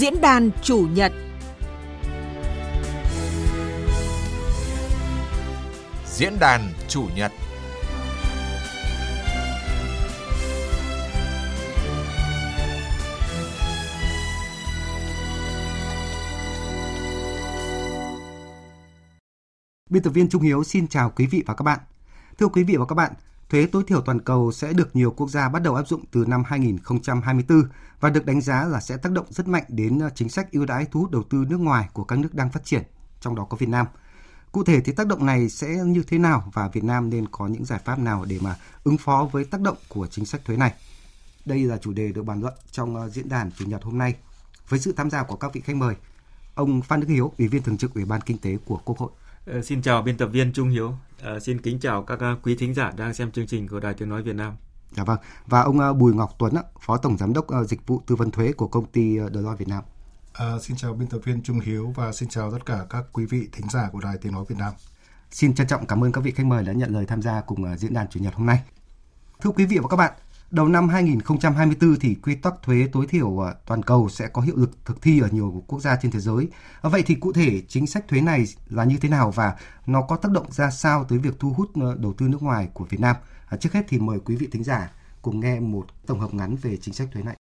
Diễn đàn Chủ nhật. Diễn đàn Chủ nhật. Biên tập viên Trung Hiếu xin chào quý vị và các bạn. Thưa quý vị và các bạn, thuế tối thiểu toàn cầu sẽ được nhiều quốc gia bắt đầu áp dụng từ năm 2024 và được đánh giá là sẽ tác động rất mạnh đến chính sách ưu đãi thu hút đầu tư nước ngoài của các nước đang phát triển, trong đó có Việt Nam. Cụ thể thì tác động này sẽ như thế nào và Việt Nam nên có những giải pháp nào để mà ứng phó với tác động của chính sách thuế này? Đây là chủ đề được bàn luận trong diễn đàn Chủ nhật hôm nay với sự tham gia của các vị khách mời. Ông Phan Đức Hiếu, Ủy viên Thường trực Ủy ban Kinh tế của Quốc hội. Xin chào biên tập viên Trung Hiếu, xin kính chào các quý thính giả đang xem chương trình của Đài Tiếng Nói Việt Nam. Dạ vâng, và ông Bùi Ngọc Tuấn, Phó Tổng Giám đốc Dịch vụ Tư vấn Thuế của công ty Deloitte Việt Nam. Xin chào biên tập viên Trung Hiếu và xin chào tất cả các quý vị thính giả của Đài Tiếng Nói Việt Nam. Xin trân trọng cảm ơn các vị khách mời đã nhận lời tham gia cùng diễn đàn Chủ nhật hôm nay. Thưa quý vị và các bạn, đầu năm 2024 thì quy tắc thuế tối thiểu toàn cầu sẽ có hiệu lực thực thi ở nhiều quốc gia trên thế giới. Vậy thì cụ thể chính sách thuế này là như thế nào và nó có tác động ra sao tới việc thu hút đầu tư nước ngoài của Việt Nam? Trước hết thì mời quý vị thính giả cùng nghe một tổng hợp ngắn về chính sách thuế này.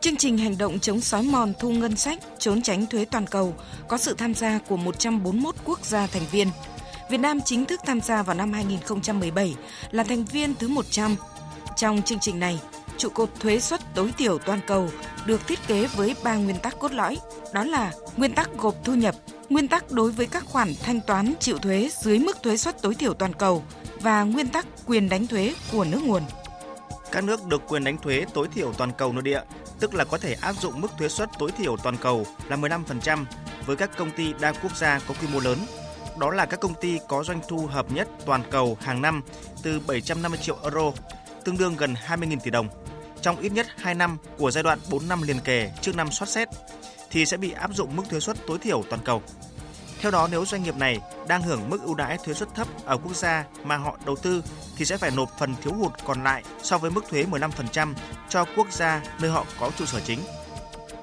Chương trình hành động chống xói mòn thu ngân sách, trốn tránh thuế toàn cầu có sự tham gia của 141 quốc gia thành viên. Việt Nam chính thức tham gia vào năm 2017 là thành viên thứ 100. Trong chương trình này, trụ cột thuế suất tối thiểu toàn cầu được thiết kế với 3 nguyên tắc cốt lõi, đó là nguyên tắc gộp thu nhập, nguyên tắc đối với các khoản thanh toán chịu thuế dưới mức thuế suất tối thiểu toàn cầu và nguyên tắc quyền đánh thuế của nước nguồn. Các nước được quyền đánh thuế tối thiểu toàn cầu nội địa, tức là có thể áp dụng mức thuế suất tối thiểu toàn cầu là 15% với các công ty đa quốc gia có quy mô lớn. Đó là các công ty có doanh thu hợp nhất toàn cầu hàng năm từ 750 triệu euro, tương đương gần 20.000 tỷ đồng, trong ít nhất 2 năm của giai đoạn 4 năm liền kề trước năm soát xét, thì sẽ bị áp dụng mức thuế suất tối thiểu toàn cầu. Theo đó, nếu doanh nghiệp này đang hưởng mức ưu đãi thuế suất thấp ở quốc gia mà họ đầu tư, thì sẽ phải nộp phần thiếu hụt còn lại so với mức thuế 15% cho quốc gia nơi họ có trụ sở chính.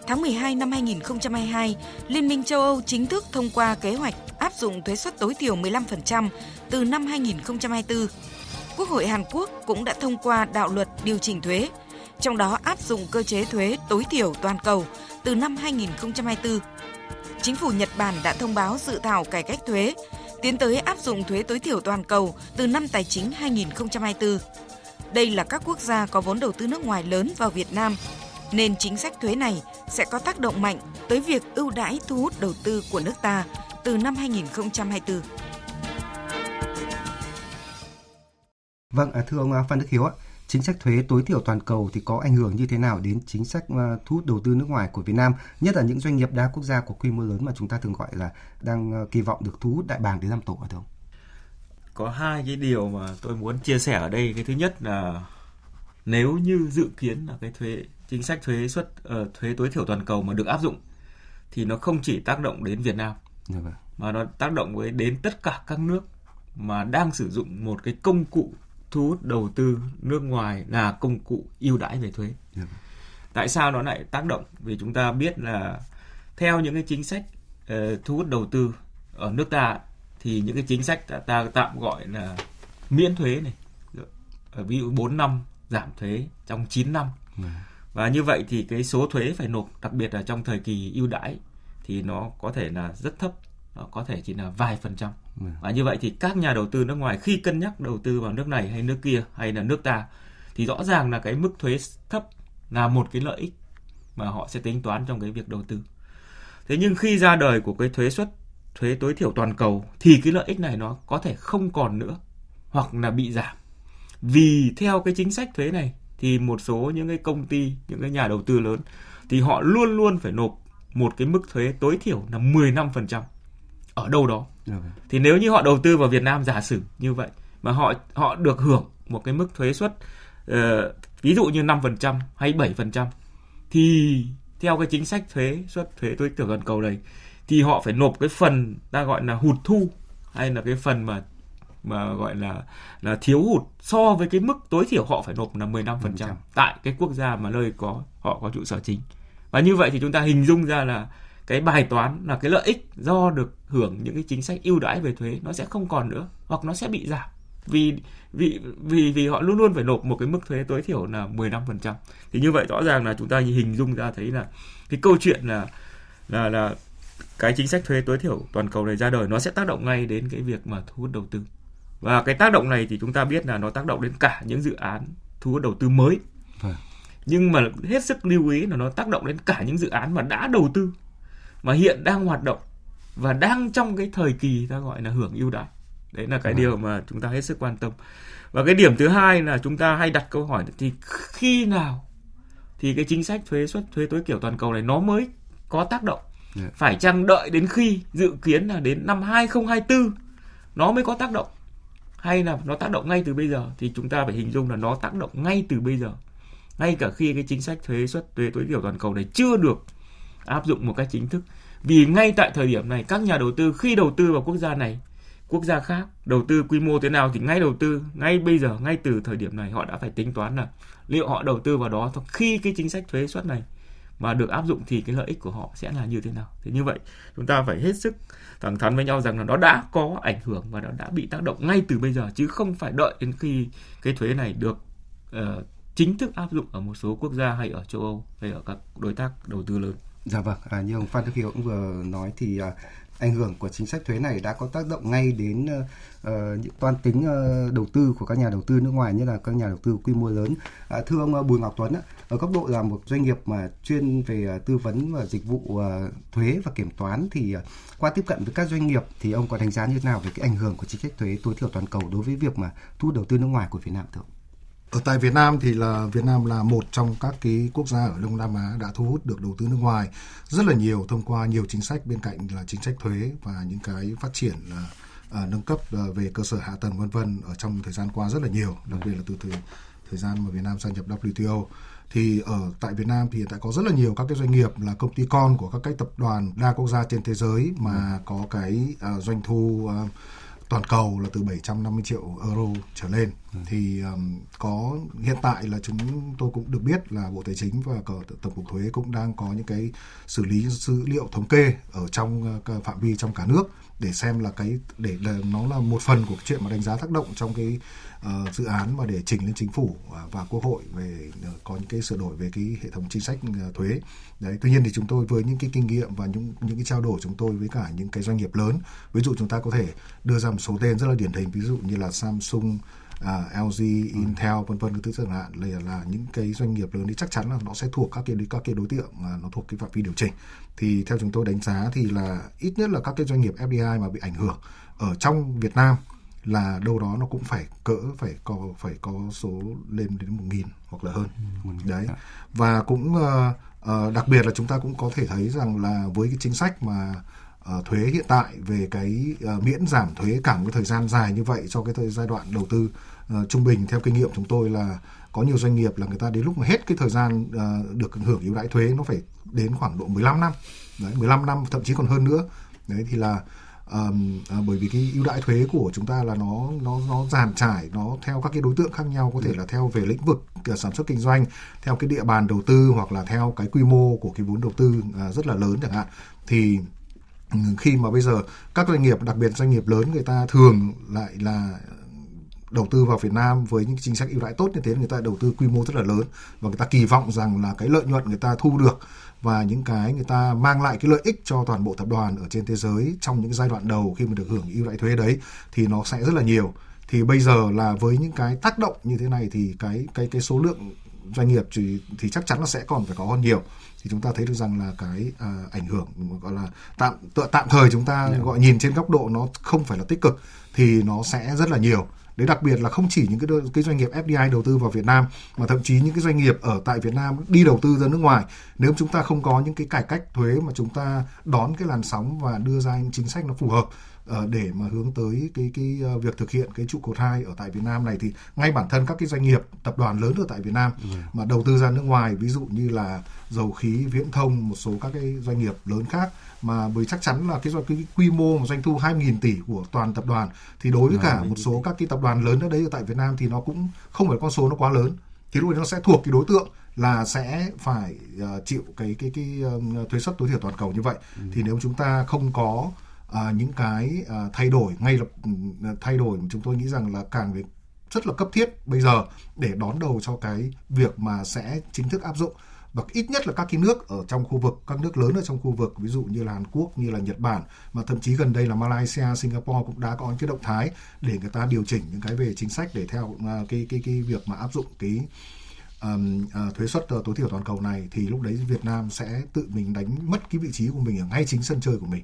Tháng 12 năm 2022, Liên minh châu Âu chính thức thông qua kế hoạch áp dụng thuế suất tối thiểu 15% từ năm 2024. Quốc hội Hàn Quốc cũng đã thông qua đạo luật điều chỉnh thuế, trong đó áp dụng cơ chế thuế tối thiểu toàn cầu từ năm 2024. Chính phủ Nhật Bản đã thông báo dự thảo cải cách thuế, tiến tới áp dụng thuế tối thiểu toàn cầu từ năm tài chính 2024. Đây là các quốc gia có vốn đầu tư nước ngoài lớn vào Việt Nam, nên chính sách thuế này sẽ có tác động mạnh tới việc ưu đãi thu hút đầu tư của nước ta từ năm 2024. Vâng, thưa ông Phan Đức Hiếu, chính sách thuế tối thiểu toàn cầu thì có ảnh hưởng như thế nào đến chính sách thu hút đầu tư nước ngoài của Việt Nam, nhất là những doanh nghiệp đa quốc gia có quy mô lớn mà chúng ta thường gọi là đang kỳ vọng được thu hút đại bàng đến làm tổ, thưa ông? Có hai cái điều mà tôi muốn chia sẻ ở đây. Cái thứ nhất là nếu như dự kiến là cái chính sách thuế tối thiểu toàn cầu mà được áp dụng thì nó không chỉ tác động đến Việt Nam mà nó tác động đến tất cả các nước mà đang sử dụng một cái công cụ thu hút đầu tư nước ngoài là công cụ ưu đãi về thuế. Tại sao nó lại tác động? Vì chúng ta biết là theo những cái chính sách thu hút đầu tư ở nước ta thì những cái chính sách ta tạm gọi là miễn thuế này, ví dụ 4 năm giảm thuế trong 9 năm. Và như vậy thì cái số thuế phải nộp, đặc biệt là trong thời kỳ ưu đãi, thì nó có thể là rất thấp, nó có thể chỉ là vài phần trăm. Và như vậy thì các nhà đầu tư nước ngoài khi cân nhắc đầu tư vào nước này hay nước kia hay là nước ta thì rõ ràng là cái mức thuế thấp là một cái lợi ích mà họ sẽ tính toán trong cái việc đầu tư. Thế nhưng khi ra đời của cái thuế tối thiểu toàn cầu thì cái lợi ích này nó có thể không còn nữa hoặc là bị giảm. Vì theo cái chính sách thuế này thì một số những cái công ty, những cái nhà đầu tư lớn thì họ luôn luôn phải nộp một cái mức thuế tối thiểu là 15% ở đâu đó. Thì nếu như họ đầu tư vào Việt Nam giả sử như vậy mà họ được hưởng một cái mức thuế suất ví dụ như 5% hay 7% thì theo cái chính sách thuế tối thiểu toàn cầu này thì họ phải nộp cái phần ta gọi là hụt thu hay là cái phần mà gọi là thiếu hụt so với cái mức tối thiểu họ phải nộp là 15% tại cái quốc gia mà nơi họ có trụ sở chính. Và như vậy thì chúng ta hình dung ra là cái bài toán là cái lợi ích do được hưởng những cái chính sách ưu đãi về thuế nó sẽ không còn nữa, hoặc nó sẽ bị giảm, vì họ luôn luôn phải nộp một cái mức thuế tối thiểu là 15%. Thì như vậy rõ ràng là chúng ta hình dung ra thấy là cái câu chuyện là cái chính sách thuế tối thiểu toàn cầu này ra đời, nó sẽ tác động ngay đến cái việc mà thu hút đầu tư. Và cái tác động này thì chúng ta biết là nó tác động đến cả những dự án thu hút đầu tư mới. Nhưng mà hết sức lưu ý là nó tác động đến cả những dự án mà đã đầu tư, mà hiện đang hoạt động và đang trong cái thời kỳ ta gọi là hưởng ưu đãi. Đấy là cái điều mà chúng ta hết sức quan tâm. Và cái điểm thứ hai là chúng ta hay đặt câu hỏi thì khi nào thì cái chính sách thuế tối thiểu toàn cầu này nó mới có tác động? Phải chăng đợi đến khi dự kiến là đến năm 2024 nó mới có tác động? Hay là nó tác động ngay từ bây giờ? Thì chúng ta phải hình dung là nó tác động ngay từ bây giờ, ngay cả khi cái chính sách thuế tối thiểu toàn cầu này chưa được áp dụng một cách chính thức. Vì ngay tại thời điểm này, các nhà đầu tư khi đầu tư vào quốc gia này, quốc gia khác, đầu tư quy mô thế nào thì ngay bây giờ, ngay từ thời điểm này, họ đã phải tính toán là liệu họ đầu tư vào đó khi cái chính sách thuế suất này mà được áp dụng thì cái lợi ích của họ sẽ là như thế nào. Thế như vậy chúng ta phải hết sức thẳng thắn với nhau rằng là nó đã có ảnh hưởng và nó đã bị tác động ngay từ bây giờ, chứ không phải đợi đến khi cái thuế này được chính thức áp dụng ở một số quốc gia hay ở châu Âu hay ở các đối tác đầu tư lớn. Dạ vâng, như ông Phan Đức Hiếu cũng vừa nói thì ảnh hưởng của chính sách thuế này đã có tác động ngay đến những toan tính đầu tư của các nhà đầu tư nước ngoài, như là các nhà đầu tư quy mô lớn. Thưa ông Bùi Ngọc Tuấn, ở góc độ là một doanh nghiệp mà chuyên về tư vấn và dịch vụ thuế và kiểm toán, thì qua tiếp cận với các doanh nghiệp thì ông có đánh giá như thế nào về cái ảnh hưởng của chính sách thuế tối thiểu toàn cầu đối với việc mà thu hút đầu tư nước ngoài của Việt Nam thưa ông? Ở tại Việt Nam thì Việt Nam là một trong các cái quốc gia ở Đông Nam Á đã thu hút được đầu tư nước ngoài rất là nhiều thông qua nhiều chính sách, bên cạnh là chính sách thuế và những cái phát triển nâng cấp về cơ sở hạ tầng vân vân ở trong thời gian qua rất là nhiều, đặc biệt là từ thời gian mà Việt Nam gia nhập WTO. Thì ở tại Việt Nam thì hiện tại có rất là nhiều các cái doanh nghiệp là công ty con của các cái tập đoàn đa quốc gia trên thế giới mà có cái doanh thu toàn cầu là từ 750 triệu euro trở lên. Thì có hiện tại là chúng tôi cũng được biết là Bộ Tài chính và Tổng cục Thuế cũng đang có những cái xử lý dữ liệu thống kê ở trong phạm vi trong cả nước để xem là nó là một phần của chuyện mà đánh giá tác động trong cái dự án mà để trình lên chính phủ và quốc hội về có những cái sửa đổi về cái hệ thống chính sách thuế. Đấy, tuy nhiên thì chúng tôi với những cái kinh nghiệm và những cái trao đổi chúng tôi với cả những cái doanh nghiệp lớn, ví dụ chúng ta có thể đưa ra một số tên rất là điển hình, ví dụ như là Samsung, LG, Intel vân vân các thứ chẳng hạn, là những cái doanh nghiệp lớn thì chắc chắn là nó sẽ thuộc các cái đối tượng nó thuộc cái phạm vi điều chỉnh. Thì theo chúng tôi đánh giá thì là ít nhất là các cái doanh nghiệp FDI mà bị ảnh hưởng ở trong Việt Nam là đâu đó nó cũng phải có số lên đến 1.000 hoặc là hơn. Đấy. Và cũng đặc biệt là chúng ta cũng có thể thấy rằng là với cái chính sách mà thuế hiện tại về cái miễn giảm thuế cả một cái thời gian dài như vậy cho cái giai đoạn đầu tư trung bình, theo kinh nghiệm chúng tôi là có nhiều doanh nghiệp là người ta đến lúc mà hết cái thời gian được hưởng ưu đãi thuế nó phải đến khoảng độ 15 năm. Đấy, 15 năm thậm chí còn hơn nữa. Đấy thì là bởi vì cái ưu đãi thuế của chúng ta là nó dàn trải, nó theo các cái đối tượng khác nhau, có thể là theo về lĩnh vực sản xuất kinh doanh, theo cái địa bàn đầu tư hoặc là theo cái quy mô của cái vốn đầu tư rất là lớn chẳng hạn. Thì khi mà bây giờ các doanh nghiệp, đặc biệt doanh nghiệp lớn, người ta thường lại là đầu tư vào Việt Nam với những chính sách ưu đãi tốt như thế, người ta đầu tư quy mô rất là lớn và người ta kỳ vọng rằng là cái lợi nhuận người ta thu được và những cái người ta mang lại cái lợi ích cho toàn bộ tập đoàn ở trên thế giới trong những giai đoạn đầu khi mà được hưởng ưu đãi thuế đấy thì nó sẽ rất là nhiều. Thì bây giờ là với những cái tác động như thế này thì cái số lượng doanh nghiệp thì chắc chắn là sẽ còn phải có hơn nhiều. Thì chúng ta thấy được rằng là cái ảnh hưởng gọi là tạm thời chúng ta gọi nhìn trên góc độ nó không phải là tích cực thì nó sẽ rất là nhiều. Đấy, đặc biệt là không chỉ những cái doanh nghiệp FDI đầu tư vào Việt Nam mà thậm chí những cái doanh nghiệp ở tại Việt Nam đi đầu tư ra nước ngoài. Nếu chúng ta không có những cái cải cách thuế mà chúng ta đón cái làn sóng và đưa ra những chính sách nó phù hợp để mà hướng tới cái việc thực hiện cái trụ cột 2 ở tại Việt Nam này thì ngay bản thân các cái doanh nghiệp tập đoàn lớn ở tại Việt Nam mà đầu tư ra nước ngoài, ví dụ như là dầu khí, viễn thông, một số các cái doanh nghiệp lớn khác mà bởi chắc chắn là cái quy mô mà doanh thu 2.000 tỷ của toàn tập đoàn thì đối với cả một số các cái tập đoàn lớn ở đấy ở tại Việt Nam thì nó cũng không phải con số nó quá lớn. thì lúc ấy nó sẽ thuộc cái đối tượng là sẽ phải chịu cái thuế suất tối thiểu toàn cầu như vậy. Thì nếu chúng ta không có những cái thay đổi ngay lập thay đổi, chúng tôi nghĩ rằng là càng về rất là cấp thiết bây giờ để đón đầu cho cái việc mà sẽ chính thức áp dụng. Và ít nhất là các cái nước ở trong khu vực, các nước lớn ở trong khu vực, ví dụ như là Hàn Quốc, như là Nhật Bản, mà thậm chí gần đây là Malaysia, Singapore cũng đã có những cái động thái để người ta điều chỉnh những cái về chính sách để theo cái việc mà áp dụng cái thuế suất tối thiểu toàn cầu này. Thì lúc đấy Việt Nam sẽ tự mình đánh mất cái vị trí của mình ở ngay chính sân chơi của mình.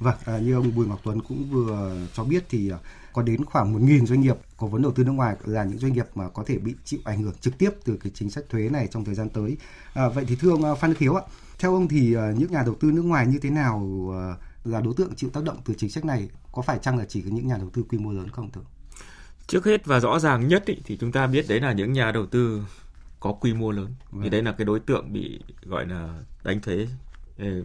Vâng, như ông Bùi Ngọc Tuấn cũng vừa cho biết thì có đến khoảng 1.000 doanh nghiệp có vốn đầu tư nước ngoài là những doanh nghiệp mà có thể bị chịu ảnh hưởng trực tiếp từ cái chính sách thuế này trong thời gian tới. Vậy thì thưa ông Phan Đức Hiếu ạ, theo ông thì những nhà đầu tư nước ngoài như thế nào là đối tượng chịu tác động từ chính sách này? Có phải chăng là chỉ những nhà đầu tư quy mô lớn không thưa? Trước hết và rõ ràng nhất thì chúng ta biết đấy là những nhà đầu tư có quy mô lớn. Vâng. Thì đấy là cái đối tượng bị gọi là đánh thuế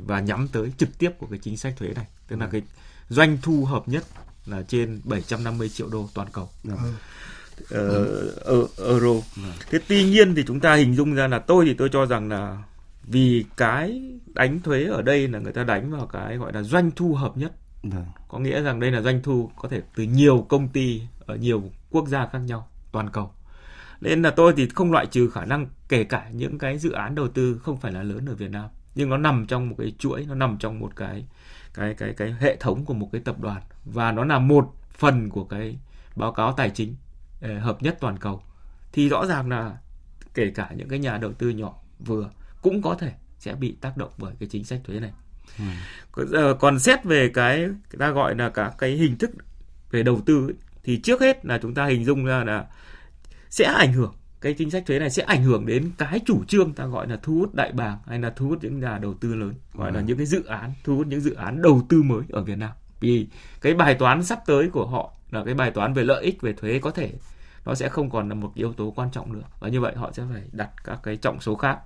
và nhắm tới trực tiếp của cái chính sách thuế này. Tức là cái doanh thu hợp nhất là trên 750 triệu đô toàn cầu euro. Thế tuy nhiên thì chúng ta hình dung ra là tôi cho rằng là vì cái đánh thuế ở đây là người ta đánh vào cái gọi là doanh thu hợp nhất. Có nghĩa rằng đây là doanh thu có thể từ nhiều công ty ở nhiều quốc gia khác nhau toàn cầu. Nên là tôi thì không loại trừ khả năng kể cả những cái dự án đầu tư không phải là lớn ở Việt Nam, nhưng nó nằm trong một cái chuỗi, nó nằm trong một cái hệ thống của một cái tập đoàn, và nó là một phần của cái báo cáo tài chính hợp nhất toàn cầu. Thì rõ ràng là kể cả những cái nhà đầu tư nhỏ vừa cũng có thể sẽ bị tác động bởi cái chính sách thuế này. Còn xét về cái người ta gọi là cả cái hình thức về đầu tư ấy, thì trước hết là chúng ta hình dung ra là sẽ ảnh hưởng, cái chính sách thuế này sẽ ảnh hưởng đến cái chủ trương ta gọi là thu hút đại bàng hay là thu hút những nhà đầu tư lớn, gọi là những cái dự án, thu hút những dự án đầu tư mới ở Việt Nam. Vì cái bài toán sắp tới của họ là cái bài toán về lợi ích, về thuế, có thể nó sẽ không còn là một yếu tố quan trọng nữa, và như vậy họ sẽ phải đặt các cái trọng số khác.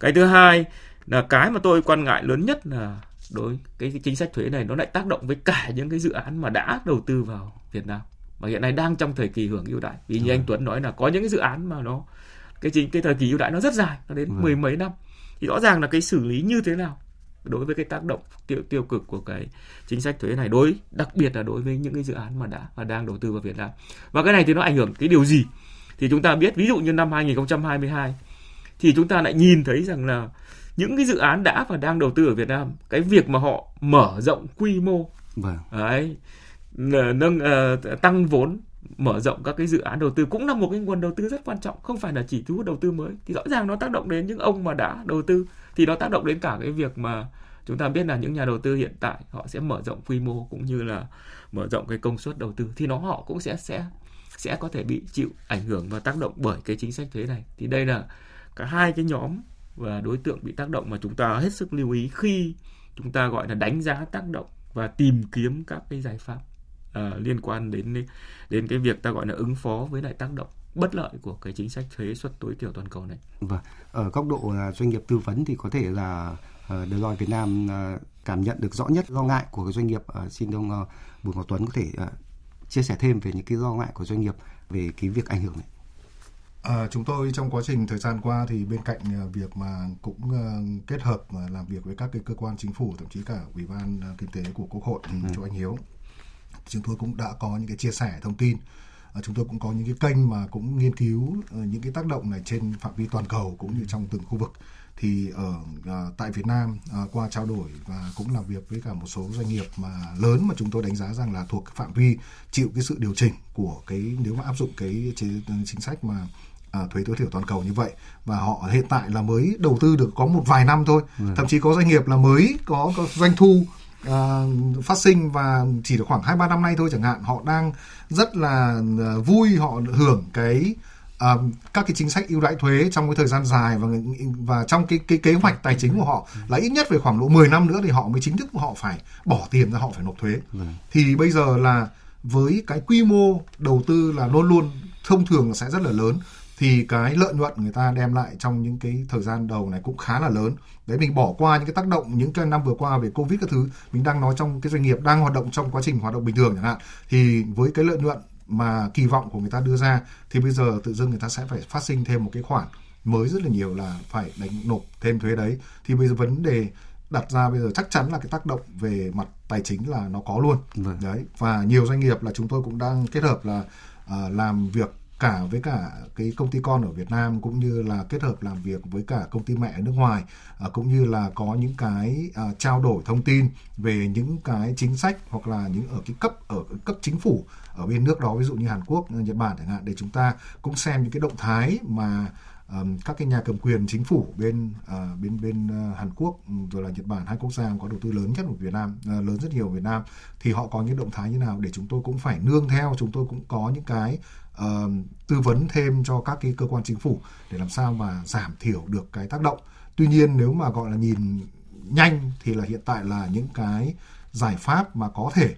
Cái thứ hai là cái mà tôi quan ngại lớn nhất là đối cái chính sách thuế này nó lại tác động với cả những cái dự án mà đã đầu tư vào Việt Nam mà hiện nay đang trong thời kỳ hưởng ưu đãi. Vì như anh Tuấn nói là có những cái dự án mà nó cái thời kỳ ưu đãi nó rất dài, nó đến mười mấy năm. Thì rõ ràng là cái xử lý như thế nào đối với cái tác động tiêu cực của cái chính sách thuế này, đặc biệt là đối với những cái dự án mà đã và đang đầu tư vào Việt Nam. Và cái này thì nó ảnh hưởng cái điều gì? Thì chúng ta biết ví dụ như năm 2022 thì chúng ta lại nhìn thấy rằng là những cái dự án đã và đang đầu tư ở Việt Nam, cái việc mà họ mở rộng quy mô, đấy, tăng vốn, mở rộng các cái dự án đầu tư cũng là một cái nguồn đầu tư rất quan trọng, không phải là chỉ thu hút đầu tư mới. Thì rõ ràng nó tác động đến những ông mà đã đầu tư, thì nó tác động đến cả cái việc mà chúng ta biết là những nhà đầu tư hiện tại họ sẽ mở rộng quy mô cũng như là mở rộng cái công suất đầu tư, thì họ cũng sẽ có thể bị chịu ảnh hưởng và tác động bởi cái chính sách thuế này. Thì đây là cả hai cái nhóm và đối tượng bị tác động mà chúng ta hết sức lưu ý khi chúng ta gọi là đánh giá tác động và tìm kiếm các cái giải pháp liên quan đến cái việc ta gọi là ứng phó với lại tác động bất lợi của cái chính sách thuế suất tối thiểu toàn cầu này. Và ở góc độ doanh nghiệp tư vấn thì có thể là Deloitte Việt Nam cảm nhận được rõ nhất lo ngại của cái doanh nghiệp. Xin ông Bùi Ngọc Tuấn có thể chia sẻ thêm về những cái lo ngại của doanh nghiệp về cái việc ảnh hưởng này. Chúng tôi trong quá trình thời gian qua thì bên cạnh việc mà cũng kết hợp làm việc với các cái cơ quan chính phủ, thậm chí cả Ủy ban Kinh tế của Quốc hội cho anh Hiếu, chúng tôi cũng đã có những cái chia sẻ thông tin. Chúng tôi cũng có những cái kênh mà cũng nghiên cứu những cái tác động này trên phạm vi toàn cầu cũng như trong từng khu vực. Thì ở tại Việt Nam, qua trao đổi và cũng làm việc với cả một số doanh nghiệp mà lớn mà chúng tôi đánh giá rằng là thuộc phạm vi chịu cái sự điều chỉnh của cái nếu mà áp dụng cái chính sách mà thuế tối thiểu toàn cầu như vậy, và họ hiện tại là mới đầu tư được có một vài năm thôi, thậm chí có doanh nghiệp là mới có doanh thu phát sinh và chỉ được khoảng 2-3 năm nay thôi chẳng hạn, họ đang rất là vui, họ hưởng cái các cái chính sách ưu đãi thuế trong cái thời gian dài, và trong cái kế hoạch tài chính của họ là ít nhất về khoảng độ 10 năm nữa thì họ mới chính thức họ phải bỏ tiền ra họ phải nộp thuế. Thì bây giờ là với cái quy mô đầu tư là luôn luôn thông thường là sẽ rất là lớn, thì cái lợi nhuận người ta đem lại trong những cái thời gian đầu này cũng khá là lớn. Đấy, mình bỏ qua những cái tác động những cái năm vừa qua về Covid các thứ, mình đang nói trong cái doanh nghiệp đang hoạt động trong quá trình hoạt động bình thường chẳng hạn, thì với cái lợi nhuận mà kỳ vọng của người ta đưa ra, thì bây giờ tự dưng người ta sẽ phải phát sinh thêm một cái khoản mới rất là nhiều là phải đánh nộp thêm thuế đấy. Thì bây giờ vấn đề đặt ra bây giờ chắc chắn là cái tác động về mặt tài chính là nó có luôn. Đấy. Và nhiều doanh nghiệp là chúng tôi cũng đang kết hợp là làm việc cả với cả cái công ty con ở Việt Nam, cũng như là kết hợp làm việc với cả công ty mẹ ở nước ngoài, cũng như là có những cái trao đổi thông tin về những cái chính sách hoặc là những ở cấp chính phủ ở bên nước đó, ví dụ như Hàn Quốc, Nhật Bản chẳng hạn, để chúng ta cũng xem những cái động thái mà các cái nhà cầm quyền chính phủ bên Hàn Quốc rồi là Nhật Bản, hai quốc gia có đầu tư lớn nhất của Việt Nam, lớn rất nhiều Việt Nam, thì họ có những động thái như nào để chúng tôi cũng phải nương theo, chúng tôi cũng có những cái tư vấn thêm cho các cái cơ quan chính phủ để làm sao mà giảm thiểu được cái tác động. Tuy nhiên nếu mà gọi là nhìn nhanh thì là hiện tại là những cái giải pháp mà có thể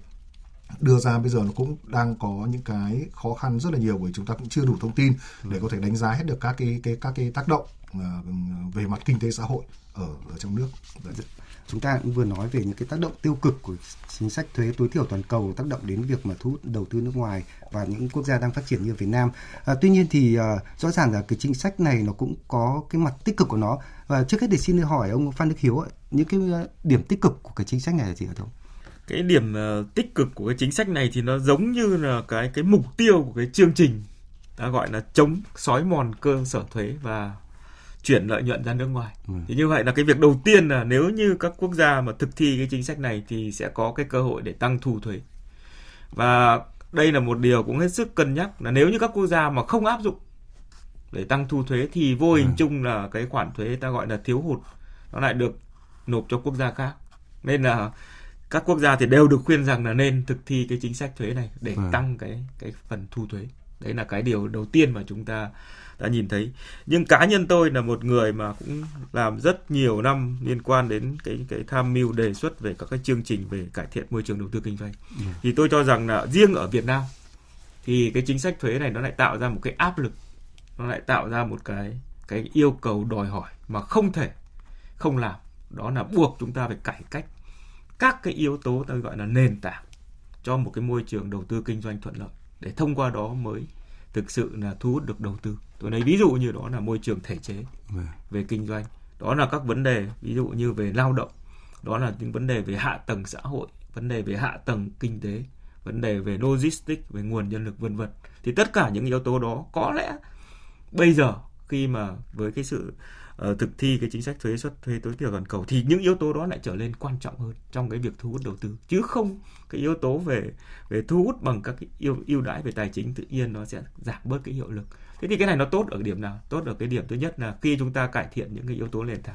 đưa ra bây giờ nó cũng đang có những cái khó khăn rất là nhiều, bởi chúng ta cũng chưa đủ thông tin để có thể đánh giá hết được các cái tác động về mặt kinh tế xã hội ở trong nước. Đấy. Chúng ta cũng vừa nói về những cái tác động tiêu cực của chính sách thuế tối thiểu toàn cầu tác động đến việc mà thu hút đầu tư nước ngoài và những quốc gia đang phát triển như Việt Nam. Tuy nhiên thì rõ ràng là cái chính sách này nó cũng có cái mặt tích cực của nó. Và trước hết thì xin hỏi ông Phan Đức Hiếu, những cái điểm tích cực của cái chính sách này là gì ạ? Cái điểm tích cực của cái chính sách này thì nó giống như là cái mục tiêu của cái chương trình ta gọi là chống xói mòn cơ sở thuế và chuyển lợi nhuận ra nước ngoài. Thì như vậy là cái việc đầu tiên là nếu như các quốc gia mà thực thi cái chính sách này thì sẽ có cái cơ hội để tăng thu thuế. Và đây là một điều cũng hết sức cân nhắc, là nếu như các quốc gia mà không áp dụng để tăng thu thuế thì vô hình chung là cái khoản thuế ta gọi là thiếu hụt nó lại được nộp cho quốc gia khác. Nên là các quốc gia thì đều được khuyên rằng là nên thực thi cái chính sách thuế này để tăng cái phần thu thuế. Đấy là cái điều đầu tiên mà chúng ta đã nhìn thấy. Nhưng cá nhân tôi là một người mà cũng làm rất nhiều năm liên quan đến cái tham mưu đề xuất về các cái chương trình về cải thiện môi trường đầu tư kinh doanh. Thì tôi cho rằng là riêng ở Việt Nam thì cái chính sách thuế này nó lại tạo ra một cái áp lực, nó lại tạo ra một cái yêu cầu đòi hỏi mà không thể không làm. Đó là buộc chúng ta phải cải cách các cái yếu tố tôi gọi là nền tảng cho một cái môi trường đầu tư kinh doanh thuận lợi, để thông qua đó mới thực sự là thu hút được đầu tư. Tôi lấy ví dụ như đó là môi trường thể chế về kinh doanh, đó là các vấn đề ví dụ như về lao động, đó là những vấn đề về hạ tầng xã hội, vấn đề về hạ tầng kinh tế, vấn đề về logistics, về nguồn nhân lực vân vân. Thì tất cả những yếu tố đó có lẽ bây giờ khi mà với cái sự thực thi cái chính sách thuế tối thiểu toàn cầu thì những yếu tố đó lại trở nên quan trọng hơn trong cái việc thu hút đầu tư, chứ không cái yếu tố về thu hút bằng các cái ưu đãi về tài chính tự nhiên nó sẽ giảm bớt cái hiệu lực. Thế thì cái này nó tốt ở điểm nào? Tốt ở cái điểm thứ nhất là khi chúng ta cải thiện những cái yếu tố nền tảng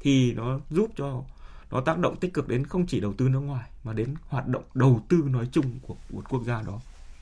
thì nó giúp cho nó tác động tích cực đến không chỉ đầu tư nước ngoài mà đến hoạt động đầu tư nói chung của một quốc gia đó.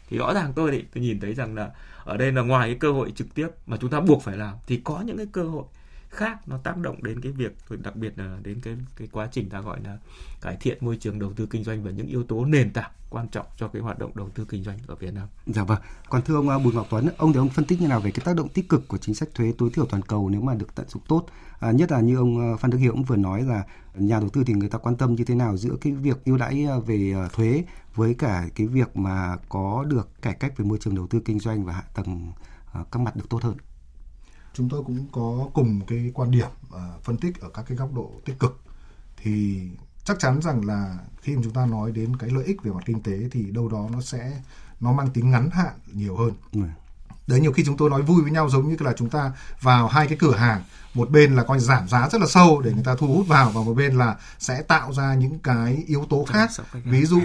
Thì rõ ràng tôi nhìn thấy rằng là ở đây là ngoài cái cơ hội trực tiếp mà chúng ta buộc phải làm thì có những cái cơ hội khác nó tác động đến cái việc, đặc biệt là đến cái quá trình ta gọi là cải thiện môi trường đầu tư kinh doanh và những yếu tố nền tảng quan trọng cho cái hoạt động đầu tư kinh doanh ở Việt Nam. Dạ vâng. Còn thưa ông Bùi Ngọc Tuấn, ông phân tích như nào về cái tác động tích cực của chính sách thuế tối thiểu toàn cầu nếu mà được tận dụng tốt, nhất là như ông Phan Đức Hiếu cũng vừa nói là nhà đầu tư thì người ta quan tâm như thế nào giữa cái việc ưu đãi về thuế với cả cái việc mà có được cải cách về môi trường đầu tư kinh doanh và hạ tầng các mặt được tốt hơn? Chúng tôi cũng có cùng cái quan điểm phân tích ở các cái góc độ tích cực. Thì chắc chắn rằng là khi mà chúng ta nói đến cái lợi ích về mặt kinh tế thì đâu đó nó mang tính ngắn hạn nhiều hơn. Đấy, nhiều khi chúng tôi nói vui với nhau giống như là chúng ta vào hai cái cửa hàng, một bên là coi giảm giá rất là sâu để người ta thu hút vào, và một bên là sẽ tạo ra những cái yếu tố khác, ví dụ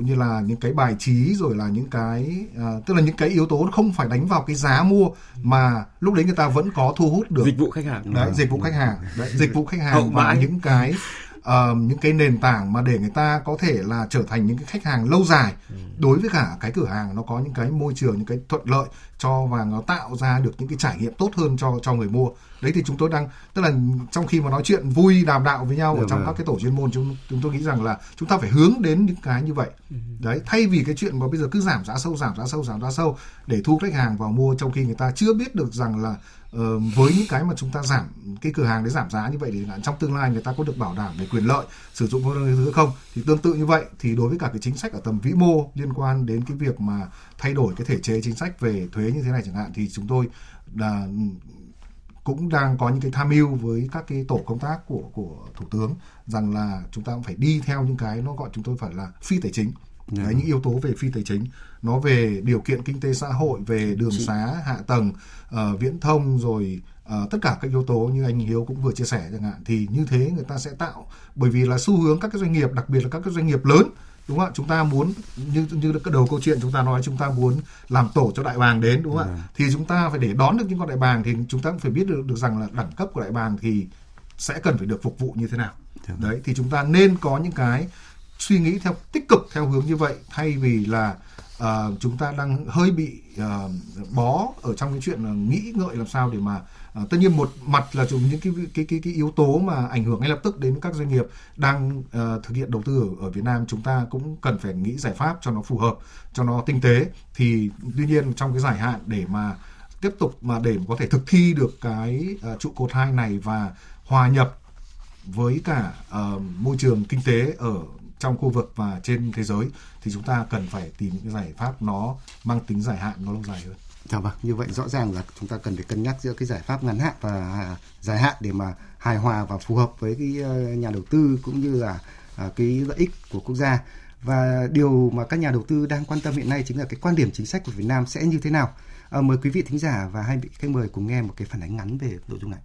như là những cái bài trí, rồi là những cái tức là những cái yếu tố không phải đánh vào cái giá mua mà lúc đấy người ta vẫn có thu hút được dịch vụ khách hàng và những cái nền tảng mà để người ta có thể là trở thành những cái khách hàng lâu dài. Đối với cả cái cửa hàng nó có những cái môi trường, những cái thuận lợi cho, và nó tạo ra được những cái trải nghiệm tốt hơn cho người mua. Đấy thì chúng tôi đang, tức là trong khi mà nói chuyện vui đàm đạo với nhau ở trong các cái tổ chuyên môn, chúng tôi nghĩ rằng là chúng ta phải hướng đến những cái như vậy. Đấy, thay vì cái chuyện mà bây giờ cứ giảm giá sâu để thu khách hàng vào mua, trong khi người ta chưa biết được rằng là với những cái mà chúng ta giảm, cái cửa hàng đấy giảm giá như vậy thì trong tương lai người ta có được bảo đảm về quyền lợi sử dụng thứ không. Thì tương tự như vậy thì đối với cả cái chính sách ở tầm vĩ mô liên quan đến cái việc mà thay đổi cái thể chế chính sách về thuế như thế này chẳng hạn, thì chúng tôi cũng đang có những cái tham mưu với các cái tổ công tác của Thủ tướng rằng là chúng ta cũng phải đi theo những cái nó gọi chúng tôi phải là phi tài chính. Đấy, những yếu tố về phi tài chính, nó về điều kiện kinh tế xã hội, về đường xá, hạ tầng, viễn thông, rồi tất cả các yếu tố như anh Hiếu cũng vừa chia sẻ chẳng hạn. Thì như thế người ta sẽ tạo, bởi vì là xu hướng các cái doanh nghiệp, đặc biệt là các cái doanh nghiệp lớn, đúng không ạ? Chúng ta muốn như cái đầu câu chuyện chúng ta nói, chúng ta muốn làm tổ cho đại bàng đến, đúng không ạ? Thì chúng ta phải để đón được những con đại bàng, thì chúng ta cũng phải biết được rằng là đẳng cấp của đại bàng thì sẽ cần phải được phục vụ như thế nào. Đấy, thì chúng ta nên có những cái suy nghĩ theo tích cực theo hướng như vậy, thay vì là chúng ta đang hơi bị bó ở trong cái chuyện là nghĩ ngợi làm sao để mà tất nhiên một mặt là những cái yếu tố mà ảnh hưởng ngay lập tức đến các doanh nghiệp đang thực hiện đầu tư ở Việt Nam, chúng ta cũng cần phải nghĩ giải pháp cho nó phù hợp, cho nó tinh tế. Thì tuy nhiên trong cái dài hạn để mà tiếp tục mà để có thể thực thi được cái trụ cột 2 này và hòa nhập với cả môi trường kinh tế ở trong khu vực và trên thế giới, thì chúng ta cần phải tìm những giải pháp nó mang tính dài hạn, nó lâu dài hơn. Dạ vâng, như vậy rõ ràng là chúng ta cần phải cân nhắc giữa cái giải pháp ngắn hạn và dài hạn để mà hài hòa và phù hợp với cái nhà đầu tư cũng như là cái lợi ích của quốc gia. Và điều mà các nhà đầu tư đang quan tâm hiện nay chính là cái quan điểm chính sách của Việt Nam sẽ như thế nào. Mời quý vị thính giả và hai vị khách mời cùng nghe một cái phản ánh ngắn về nội dung này.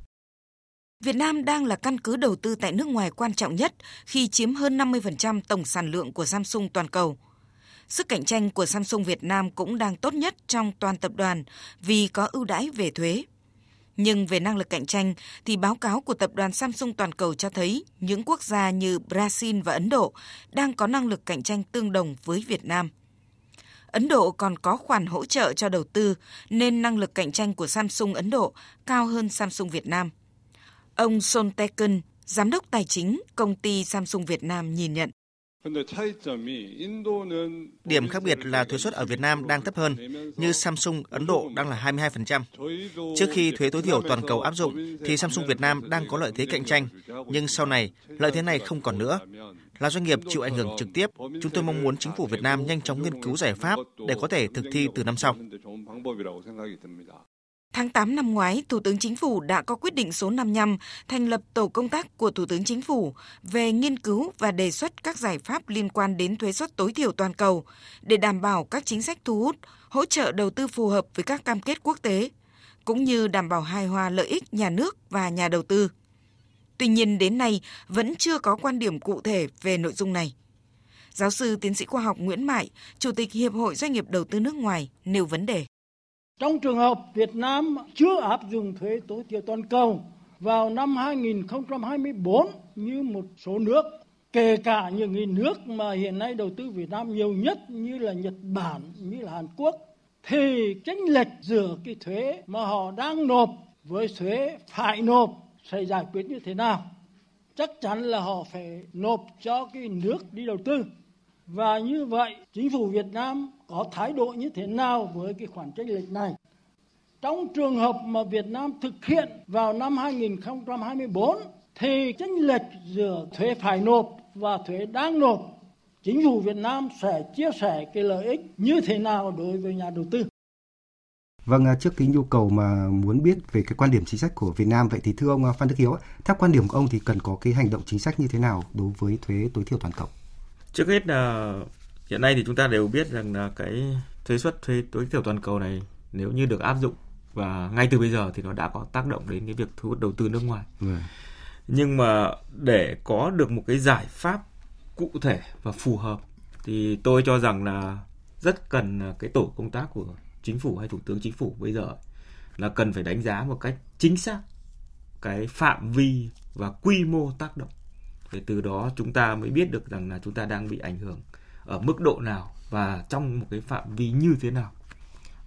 Việt Nam đang là căn cứ đầu tư tại nước ngoài quan trọng nhất khi chiếm hơn 50% tổng sản lượng của Samsung toàn cầu. Sức cạnh tranh của Samsung Việt Nam cũng đang tốt nhất trong toàn tập đoàn vì có ưu đãi về thuế. Nhưng về năng lực cạnh tranh thì báo cáo của tập đoàn Samsung toàn cầu cho thấy những quốc gia như Brazil và Ấn Độ đang có năng lực cạnh tranh tương đồng với Việt Nam. Ấn Độ còn có khoản hỗ trợ cho đầu tư nên năng lực cạnh tranh của Samsung Ấn Độ cao hơn Samsung Việt Nam. Ông Son Tekun, giám đốc tài chính công ty Samsung Việt Nam nhìn nhận. Điểm khác biệt là thuế suất ở Việt Nam đang thấp hơn, như Samsung Ấn Độ đang là 22%. Trước khi thuế tối thiểu toàn cầu áp dụng thì Samsung Việt Nam đang có lợi thế cạnh tranh, nhưng sau này lợi thế này không còn nữa. Là doanh nghiệp chịu ảnh hưởng trực tiếp, chúng tôi mong muốn chính phủ Việt Nam nhanh chóng nghiên cứu giải pháp để có thể thực thi từ năm sau. Tháng 8 năm ngoái, Thủ tướng Chính phủ đã có quyết định số 55 thành lập tổ công tác của Thủ tướng Chính phủ về nghiên cứu và đề xuất các giải pháp liên quan đến thuế suất tối thiểu toàn cầu để đảm bảo các chính sách thu hút, hỗ trợ đầu tư phù hợp với các cam kết quốc tế, cũng như đảm bảo hài hòa lợi ích nhà nước và nhà đầu tư. Tuy nhiên đến nay vẫn chưa có quan điểm cụ thể về nội dung này. Giáo sư tiến sĩ khoa học Nguyễn Mại, Chủ tịch Hiệp hội Doanh nghiệp Đầu tư nước ngoài nêu vấn đề. Trong trường hợp Việt Nam chưa áp dụng thuế tối thiểu toàn cầu vào năm 2024 như một số nước, kể cả những nước mà hiện nay đầu tư Việt Nam nhiều nhất như là Nhật Bản, như là Hàn Quốc, thì chênh lệch giữa cái thuế mà họ đang nộp với thuế phải nộp sẽ giải quyết như thế nào? Chắc chắn là họ phải nộp cho cái nước đi đầu tư. Và như vậy, chính phủ Việt Nam có thái độ như thế nào với cái khoản chênh lệch này? Trong trường hợp mà Việt Nam thực hiện vào năm 2024, thì chênh lệch giữa thuế phải nộp và thuế đang nộp, chính phủ Việt Nam sẽ chia sẻ cái lợi ích như thế nào đối với nhà đầu tư? Vâng, trước cái nhu cầu mà muốn biết về cái quan điểm chính sách của Việt Nam, vậy thì thưa ông Phan Đức Hiếu, theo quan điểm của ông thì cần có cái hành động chính sách như thế nào đối với thuế tối thiểu toàn cầu? Trước hết là hiện nay thì chúng ta đều biết rằng là cái thuế suất thuế tối thiểu toàn cầu này nếu như được áp dụng và ngay từ bây giờ thì nó đã có tác động đến cái việc thu hút đầu tư nước ngoài. Nhưng mà để có được một cái giải pháp cụ thể và phù hợp thì tôi cho rằng là rất cần cái tổ công tác của chính phủ hay thủ tướng chính phủ bây giờ là cần phải đánh giá một cách chính xác cái phạm vi và quy mô tác động. Để từ đó chúng ta mới biết được rằng là chúng ta đang bị ảnh hưởng ở mức độ nào và trong một cái phạm vi như thế nào.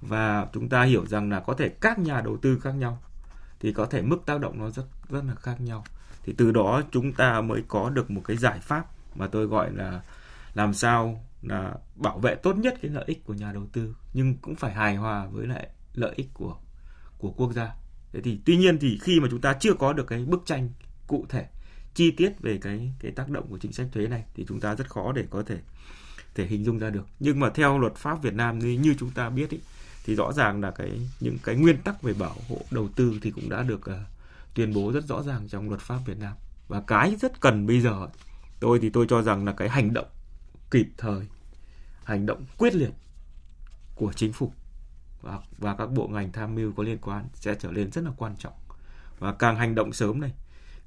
Và chúng ta hiểu rằng là có thể các nhà đầu tư khác nhau thì có thể mức tác động nó rất là khác nhau. Thì từ đó chúng ta mới có được một cái giải pháp mà tôi gọi là làm sao là bảo vệ tốt nhất cái lợi ích của nhà đầu tư nhưng cũng phải hài hòa với lại lợi ích của quốc gia. Thế thì tuy nhiên thì khi mà chúng ta chưa có được cái bức tranh cụ thể chi tiết về cái tác động của chính sách thuế này thì chúng ta rất khó để có thể hình dung ra được. Nhưng mà theo luật pháp Việt Nam như chúng ta biết ý, thì rõ ràng là những cái nguyên tắc về bảo hộ đầu tư thì cũng đã được tuyên bố rất rõ ràng trong luật pháp Việt Nam. Và cái rất cần bây giờ tôi cho rằng là cái hành động kịp thời, hành động quyết liệt của chính phủ và các bộ ngành tham mưu có liên quan sẽ trở nên rất là quan trọng. Và càng hành động sớm này,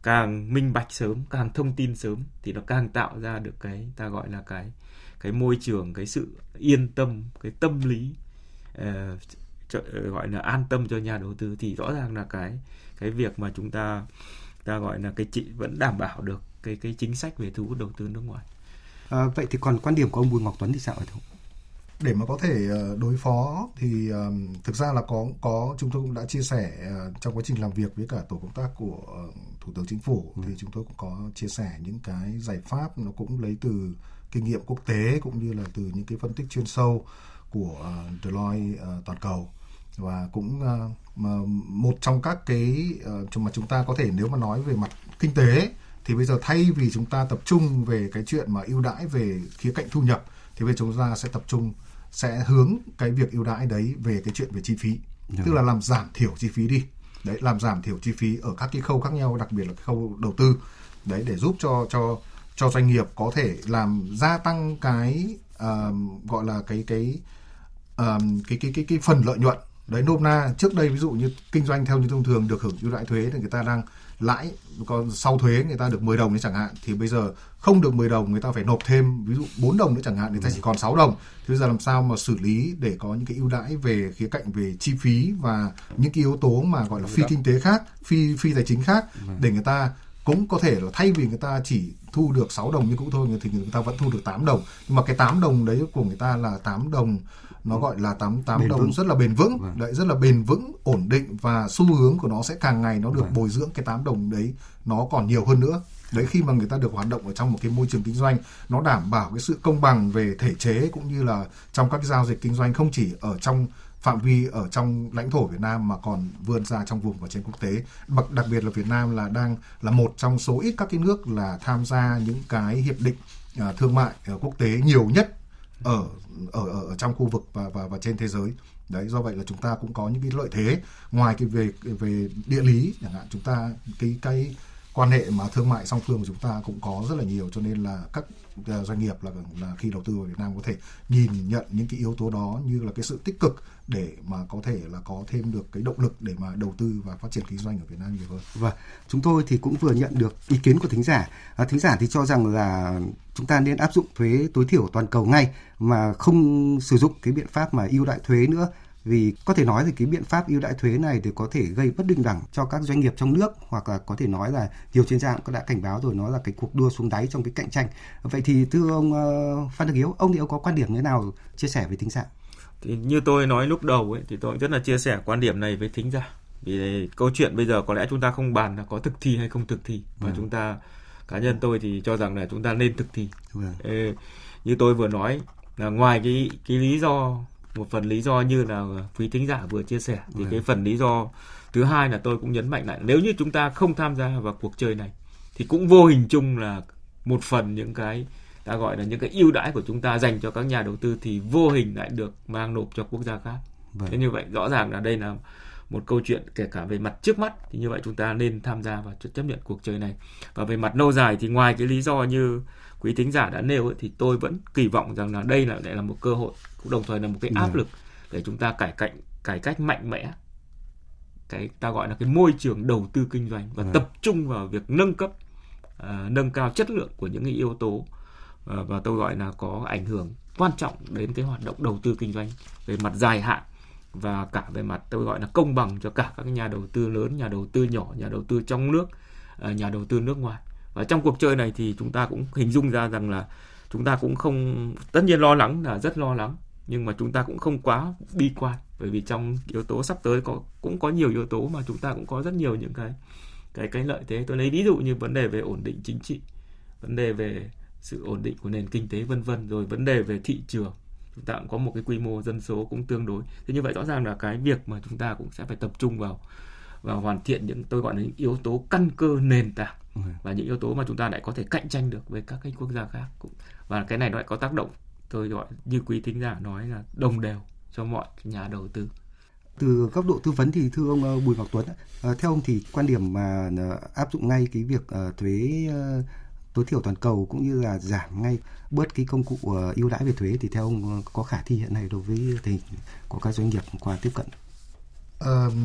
càng minh bạch sớm, càng thông tin sớm thì nó càng tạo ra được cái ta gọi là cái môi trường, cái sự yên tâm, cái tâm lý gọi là an tâm cho nhà đầu tư, thì rõ ràng là cái việc mà chúng ta gọi là vẫn đảm bảo được cái chính sách về thu hút đầu tư nước ngoài. Vậy thì còn quan điểm của ông Bùi Ngọc Tuấn thì sao ạ? Để mà có thể đối phó thì thực ra là có chúng tôi cũng đã chia sẻ trong quá trình làm việc với cả tổ công tác của Thủ tướng Chính phủ thì chúng tôi cũng có chia sẻ những cái giải pháp, nó cũng lấy từ kinh nghiệm quốc tế cũng như là từ những cái phân tích chuyên sâu của Deloitte toàn cầu. Và cũng một trong các cái mà chúng ta có thể, nếu mà nói về mặt kinh tế thì bây giờ thay vì chúng ta tập trung về cái chuyện mà ưu đãi về khía cạnh thu nhập thì bây giờ chúng ta sẽ tập trung, sẽ hướng cái việc ưu đãi đấy về cái chuyện về chi phí, tức là làm giảm thiểu chi phí đi. Đấy, làm giảm thiểu chi phí ở các cái khâu khác nhau, đặc biệt là cái khâu đầu tư. Đấy, để giúp cho doanh nghiệp có thể làm gia tăng cái gọi là cái phần lợi nhuận. Đấy, nôm na trước đây ví dụ như kinh doanh theo như thông thường được hưởng ưu đãi thuế thì người ta đang lãi, còn sau thuế người ta được 10 đồng nữa chẳng hạn, thì bây giờ không được 10 đồng người ta phải nộp thêm ví dụ 4 đồng nữa chẳng hạn, người ta chỉ còn 6 đồng. Thế bây giờ làm sao mà xử lý để có những cái ưu đãi về khía cạnh về chi phí và những cái yếu tố mà gọi là phi kinh tế khác, phi tài chính khác, để người ta cũng có thể là thay vì người ta chỉ thu được 6 đồng như cũ thôi thì người ta vẫn thu được 8 đồng. Nhưng mà cái 8 đồng đấy của người ta là 8 đồng, nó gọi là 8 đồng rất là bền vững. Đấy, rất là bền vững, ổn định, và xu hướng của nó sẽ càng ngày nó được bồi dưỡng cái 8 đồng đấy nó còn nhiều hơn nữa. Đấy, khi mà người ta được hoạt động ở trong một cái môi trường kinh doanh, nó đảm bảo cái sự công bằng về thể chế cũng như là trong các giao dịch kinh doanh, không chỉ ở trong phạm vi ở trong lãnh thổ Việt Nam mà còn vươn ra trong vùng và trên quốc tế. Đặc biệt là Việt Nam là đang là một trong số ít các cái nước là tham gia những cái hiệp định thương mại quốc tế nhiều nhất ở trong khu vực và trên thế giới. Đấy, do vậy là chúng ta cũng có những cái lợi thế ngoài cái về địa lý chẳng hạn, chúng ta cái quan hệ mà thương mại song phương của chúng ta cũng có rất là nhiều, cho nên là các doanh nghiệp là khi đầu tư vào Việt Nam có thể nhìn nhận những cái yếu tố đó như là cái sự tích cực để mà có thể là có thêm được cái động lực để mà đầu tư và phát triển kinh doanh ở Việt Nam nhiều hơn. Và chúng tôi thì cũng vừa nhận được ý kiến của thính giả. Thính giả thì cho rằng là chúng ta nên áp dụng thuế tối thiểu toàn cầu ngay mà không sử dụng cái biện pháp mà ưu đãi thuế nữa. Vì có thể nói thì cái biện pháp ưu đãi thuế này thì có thể gây bất bình đẳng cho các doanh nghiệp trong nước, hoặc là có thể nói là nhiều chuyên gia cũng đã cảnh báo rồi, nó là cái cuộc đua xuống đáy trong cái cạnh tranh. Vậy thì thưa ông Phan Đức Hiếu, ông thì ông có quan điểm như thế nào chia sẻ với thính giả? Thì như tôi nói lúc đầu ấy, thì tôi rất là chia sẻ quan điểm này với thính giả. Vì câu chuyện bây giờ có lẽ chúng ta không bàn là có thực thi hay không thực thi, và chúng ta, cá nhân tôi thì cho rằng là chúng ta nên thực thi. Như tôi vừa nói là ngoài cái lý do, một phần lý do như là quý thính giả vừa chia sẻ, thì cái phần lý do thứ hai là tôi cũng nhấn mạnh lại, nếu như chúng ta không tham gia vào cuộc chơi này thì cũng vô hình chung là một phần những cái ta gọi là những cái ưu đãi của chúng ta dành cho các nhà đầu tư thì vô hình lại được mang nộp cho quốc gia khác. Thế như vậy rõ ràng là đây là một câu chuyện kể cả về mặt trước mắt, thì như vậy chúng ta nên tham gia và chấp nhận cuộc chơi này. Và về mặt lâu dài thì ngoài cái lý do như quý thính giả đã nêu ấy, thì tôi vẫn kỳ vọng rằng là đây lại là một cơ hội, cũng đồng thời là một cái áp lực để chúng ta cải cách mạnh mẽ cái ta gọi là cái môi trường đầu tư kinh doanh, và tập trung vào việc nâng cao chất lượng của những cái yếu tố và tôi gọi là có ảnh hưởng quan trọng đến cái hoạt động đầu tư kinh doanh về mặt dài hạn, và cả về mặt tôi gọi là công bằng cho cả các nhà đầu tư lớn, nhà đầu tư nhỏ, nhà đầu tư trong nước, nhà đầu tư nước ngoài. Và trong cuộc chơi này thì chúng ta cũng hình dung ra rằng là chúng ta cũng không, tất nhiên lo lắng là rất lo lắng, nhưng mà chúng ta cũng không quá bi quan, bởi vì trong yếu tố sắp tới cũng có nhiều yếu tố mà chúng ta cũng có rất nhiều những cái lợi thế. Tôi lấy ví dụ như vấn đề về ổn định chính trị, vấn đề về sự ổn định của nền kinh tế v.v. rồi vấn đề về thị trường. Chúng ta cũng có một cái quy mô dân số cũng tương đối. Thế như vậy rõ ràng là cái việc mà chúng ta cũng sẽ phải tập trung vào và hoàn thiện những, tôi gọi là những yếu tố căn cơ nền tảng và những yếu tố mà chúng ta lại có thể cạnh tranh được với các cái quốc gia khác. Và cái này nó lại có tác động, tôi gọi như quý thính giả nói là đồng đều cho mọi nhà đầu tư. Từ góc độ tư vấn thì thưa ông Bùi Ngọc Tuấn, theo ông thì quan điểm mà áp dụng ngay cái việc thuế tối thiểu toàn cầu cũng như là giảm ngay bớt cái công cụ ưu đãi về thuế thì theo ông có khả thi hiện nay đối với tình của các doanh nghiệp qua tiếp cận?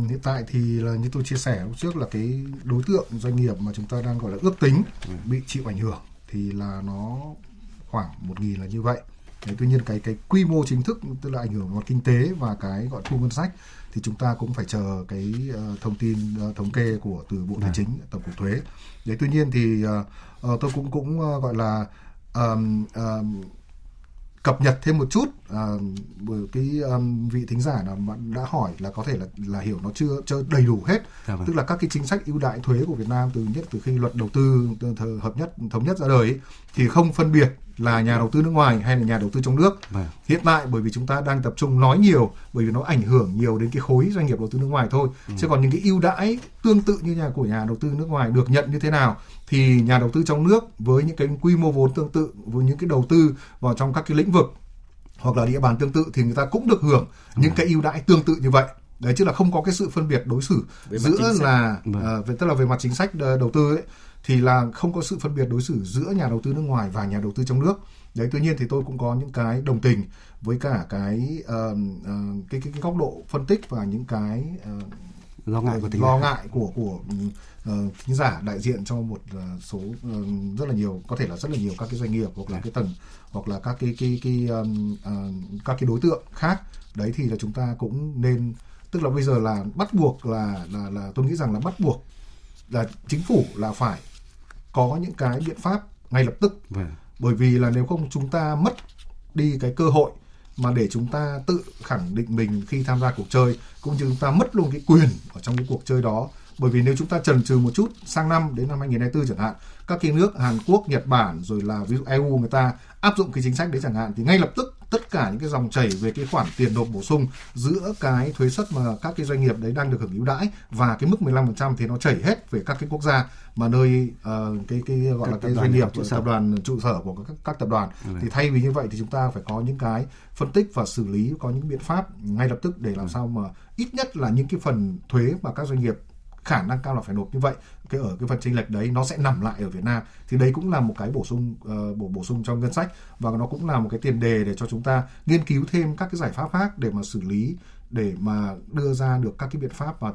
Hiện tại thì là như tôi chia sẻ lúc trước là cái đối tượng doanh nghiệp mà chúng ta đang gọi là ước tính bị chịu ảnh hưởng thì là nó khoảng 1.000 là như vậy. Đấy, tuy nhiên cái quy mô chính thức tức là ảnh hưởng vào kinh tế và cái gọi thu ngân sách thì chúng ta cũng phải chờ cái thông tin thống kê của từ Bộ Tài chính, Tổng cục Thuế. Đấy, tuy nhiên thì tôi cũng gọi là cập nhật thêm một chút cái vị thính giả nào đã hỏi là có thể là hiểu nó chưa đầy đủ hết, tức là các cái chính sách ưu đãi thuế của Việt Nam từ khi luật đầu tư hợp nhất thống nhất ra đời ấy, thì không phân biệt là nhà đầu tư nước ngoài hay là nhà đầu tư trong nước. Hiện tại bởi vì chúng ta đang tập trung nói nhiều bởi vì nó ảnh hưởng nhiều đến cái khối doanh nghiệp đầu tư nước ngoài thôi. Chứ còn những cái ưu đãi tương tự như của nhà đầu tư nước ngoài được nhận như thế nào thì nhà đầu tư trong nước với những cái quy mô vốn tương tự, với những cái đầu tư vào trong các cái lĩnh vực hoặc là địa bàn tương tự thì người ta cũng được hưởng những cái ưu đãi tương tự như vậy. Đấy, chứ là không có cái sự phân biệt đối xử giữa là tức là về mặt chính sách đầu tư ấy thì là không có sự phân biệt đối xử giữa nhà đầu tư nước ngoài và nhà đầu tư trong nước. Đấy, tuy nhiên thì tôi cũng có những cái đồng tình với cả cái góc độ phân tích và những cái lo ngại của khán giả đại diện cho một số rất là nhiều, có thể là rất là nhiều các cái doanh nghiệp hoặc là cái tầng hoặc là các các cái đối tượng khác. Đấy thì là chúng ta cũng nên, tức là bây giờ là bắt buộc là tôi nghĩ rằng là bắt buộc là chính phủ là phải có những cái biện pháp ngay lập tức. Bởi vì là nếu không chúng ta mất đi cái cơ hội mà để chúng ta tự khẳng định mình khi tham gia cuộc chơi, cũng như chúng ta mất luôn cái quyền ở trong cái cuộc chơi đó. Bởi vì nếu chúng ta chần chừ một chút, sang năm đến năm 2024 chẳng hạn, các cái nước Hàn Quốc, Nhật Bản rồi là ví dụ EU người ta áp dụng cái chính sách đấy chẳng hạn, thì ngay lập tức tất cả những cái dòng chảy về cái khoản tiền nộp bổ sung giữa cái thuế suất mà các cái doanh nghiệp đấy đang được hưởng ưu đãi và cái mức 15% thì nó chảy hết về các cái quốc gia mà nơi cái gọi các là cái doanh nghiệp tập đoàn trụ sở của các tập đoàn. Thì thay vì như vậy thì chúng ta phải có những cái phân tích và xử lý, có những biện pháp ngay lập tức để làm sao mà ít nhất là những cái phần thuế mà các doanh nghiệp khả năng cao là phải nộp như vậy, cái phần chênh lệch đấy nó sẽ nằm lại ở Việt Nam. Thì đấy cũng là một cái bổ sung trong ngân sách và nó cũng là một cái tiền đề để cho chúng ta nghiên cứu thêm các cái giải pháp khác để mà xử lý, để mà đưa ra được các cái biện pháp và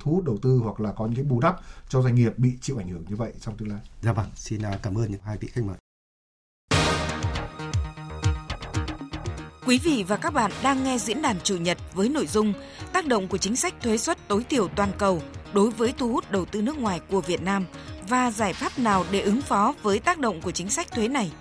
thu hút đầu tư hoặc là có những cái bù đắp cho doanh nghiệp bị chịu ảnh hưởng như vậy trong tương lai. Dạ vâng, xin cảm ơn những hai vị khách mời. Quý vị và các bạn đang nghe diễn đàn chủ nhật với nội dung tác động của chính sách thuế suất tối thiểu toàn cầu đối với thu hút đầu tư nước ngoài của Việt Nam và giải pháp nào để ứng phó với tác động của chính sách thuế này.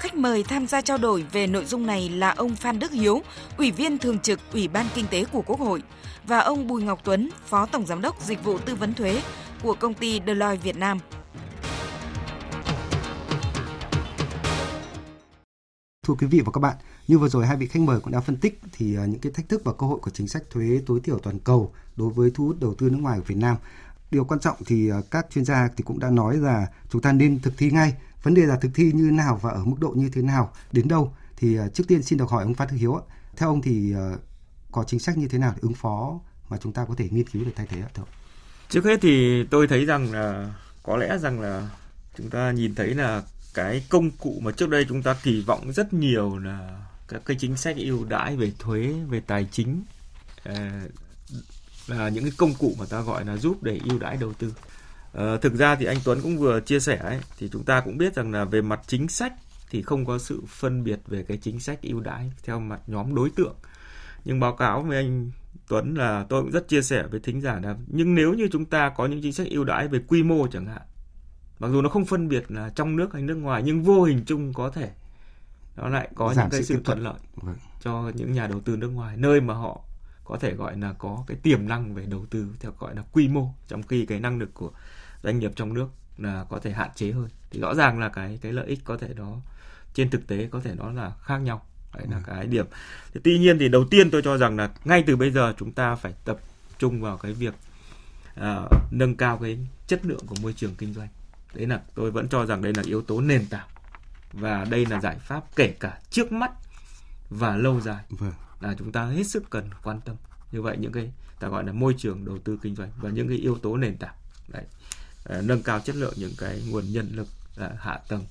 Khách mời tham gia trao đổi về nội dung này là ông Phan Đức Hiếu, Ủy viên Thường trực Ủy ban Kinh tế của Quốc hội và ông Bùi Ngọc Tuấn, Phó Tổng Giám đốc Dịch vụ Tư vấn Thuế của công ty Deloitte Việt Nam. Thưa quý vị và các bạn, như vừa rồi hai vị khách mời cũng đã phân tích thì những cái thách thức và cơ hội của chính sách thuế tối thiểu toàn cầu đối với thu hút đầu tư nước ngoài của Việt Nam. Điều quan trọng thì các chuyên gia thì cũng đã nói là chúng ta nên thực thi ngay. Vấn đề là thực thi như nào và ở mức độ như thế nào, đến đâu. Thì trước tiên xin được hỏi ông Phan Đức Hiếu, theo ông thì có chính sách như thế nào để ứng phó mà chúng ta có thể nghiên cứu để thay thế ạ? Trước hết thì tôi thấy rằng là có lẽ rằng là chúng ta nhìn thấy là cái công cụ mà trước đây chúng ta kỳ vọng rất nhiều là các cái chính sách ưu đãi về thuế, về tài chính là những cái công cụ mà ta gọi là giúp để ưu đãi đầu tư. Thực ra thì anh Tuấn cũng vừa chia sẻ ấy, thì chúng ta cũng biết rằng là về mặt chính sách thì không có sự phân biệt về cái chính sách ưu đãi theo mặt nhóm đối tượng. Nhưng báo cáo với anh Tuấn là tôi cũng rất chia sẻ với thính giả là nhưng nếu như chúng ta có những chính sách ưu đãi về quy mô chẳng hạn, mặc dù nó không phân biệt là trong nước hay nước ngoài nhưng vô hình chung có thể nó lại có những cái sự thuận lợi cho những nhà đầu tư nước ngoài, nơi mà họ có thể gọi là có cái tiềm năng về đầu tư theo gọi là quy mô, trong khi cái năng lực của doanh nghiệp trong nước là có thể hạn chế hơn. Thì rõ ràng là cái lợi ích có thể nó trên thực tế có thể nó là khác nhau. Đấy là cái điểm. Thì tuy nhiên thì đầu tiên tôi cho rằng là ngay từ bây giờ chúng ta phải tập trung vào cái việc nâng cao cái chất lượng của môi trường kinh doanh. Đấy là tôi vẫn cho rằng đây là yếu tố nền tảng và đây là giải pháp kể cả trước mắt và lâu dài là chúng ta hết sức cần quan tâm. Như vậy những cái ta gọi là môi trường đầu tư kinh doanh và những cái yếu tố nền tảng, đấy, nâng cao chất lượng những cái nguồn nhân lực, hạ tầng,